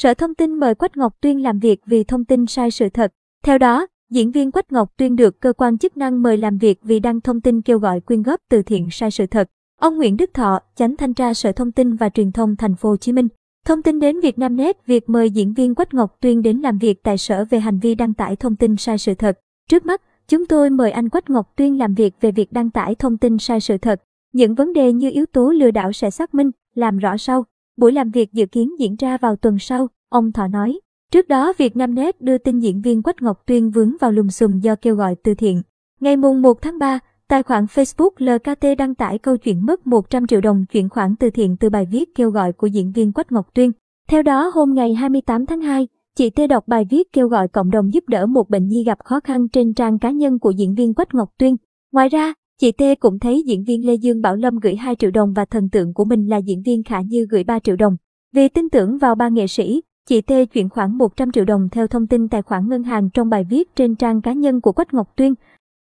Sở Thông tin mời Quách Ngọc Tuyên làm việc vì thông tin sai sự thật. Theo đó, diễn viên Quách Ngọc Tuyên được cơ quan chức năng mời làm việc vì đăng thông tin kêu gọi quyên góp từ thiện sai sự thật. Ông Nguyễn Đức Thọ, Chánh Thanh tra Sở Thông tin và Truyền thông Thành phố Hồ Chí Minh, thông tin đến VietnamNet việc mời diễn viên Quách Ngọc Tuyên đến làm việc tại sở về hành vi đăng tải thông tin sai sự thật. Trước mắt, chúng tôi mời anh Quách Ngọc Tuyên làm việc về việc đăng tải thông tin sai sự thật. Những vấn đề như yếu tố lừa đảo sẽ xác minh, làm rõ sau. Buổi làm việc dự kiến diễn ra vào tuần sau, ông Thọ nói. Trước đó, VietnamNet đưa tin diễn viên Quách Ngọc Tuyên vướng vào lùm xùm do kêu gọi từ thiện. Ngày mùng 1 tháng 3, tài khoản Facebook LKT đăng tải câu chuyện mất 100 triệu đồng chuyển khoản từ thiện từ bài viết kêu gọi của diễn viên Quách Ngọc Tuyên. Theo đó, hôm ngày 28 tháng 2, chị T đọc bài viết kêu gọi cộng đồng giúp đỡ một bệnh nhi gặp khó khăn trên trang cá nhân của diễn viên Quách Ngọc Tuyên. Ngoài ra, chị T cũng thấy diễn viên Lê Dương Bảo Lâm gửi 2 triệu đồng và thần tượng của mình là diễn viên Khả Như gửi 3 triệu đồng. Vì tin tưởng vào ba nghệ sĩ, chị T chuyển khoảng 100 triệu đồng theo thông tin tài khoản ngân hàng trong bài viết trên trang cá nhân của Quách Ngọc Tuyên.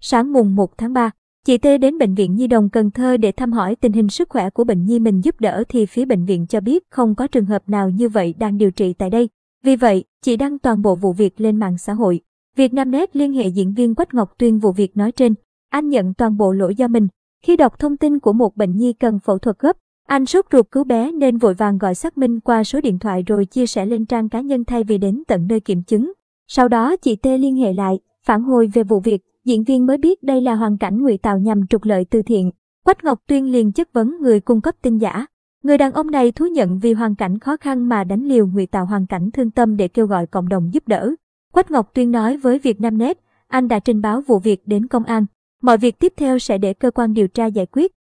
Sáng mùng 1 tháng 3, chị T đến Bệnh viện Nhi Đồng Cần Thơ để thăm hỏi tình hình sức khỏe của bệnh nhi mình giúp đỡ thì phía bệnh viện cho biết không có trường hợp nào như vậy đang điều trị tại đây. Vì vậy, chị đăng toàn bộ vụ việc lên mạng xã hội. VietnamNet liên hệ diễn viên Quách Ngọc Tuyên vụ việc nói trên. Anh nhận toàn bộ lỗi do mình. Khi đọc thông tin của một bệnh nhi cần phẫu thuật gấp, anh sốt ruột cứu bé nên vội vàng gọi xác minh qua số điện thoại rồi chia sẻ lên trang cá nhân thay vì đến tận nơi kiểm chứng. Sau đó chị T liên hệ lại, phản hồi về vụ việc, diễn viên mới biết đây là hoàn cảnh ngụy tạo nhằm trục lợi từ thiện. Quách Ngọc Tuyên liền chất vấn người cung cấp tin giả. Người đàn ông này thú nhận vì hoàn cảnh khó khăn mà đánh liều ngụy tạo hoàn cảnh thương tâm để kêu gọi cộng đồng giúp đỡ. Quách Ngọc Tuyên nói với VietnamNet, anh đã trình báo vụ việc đến công an. Mọi việc tiếp theo sẽ để cơ quan điều tra giải quyết.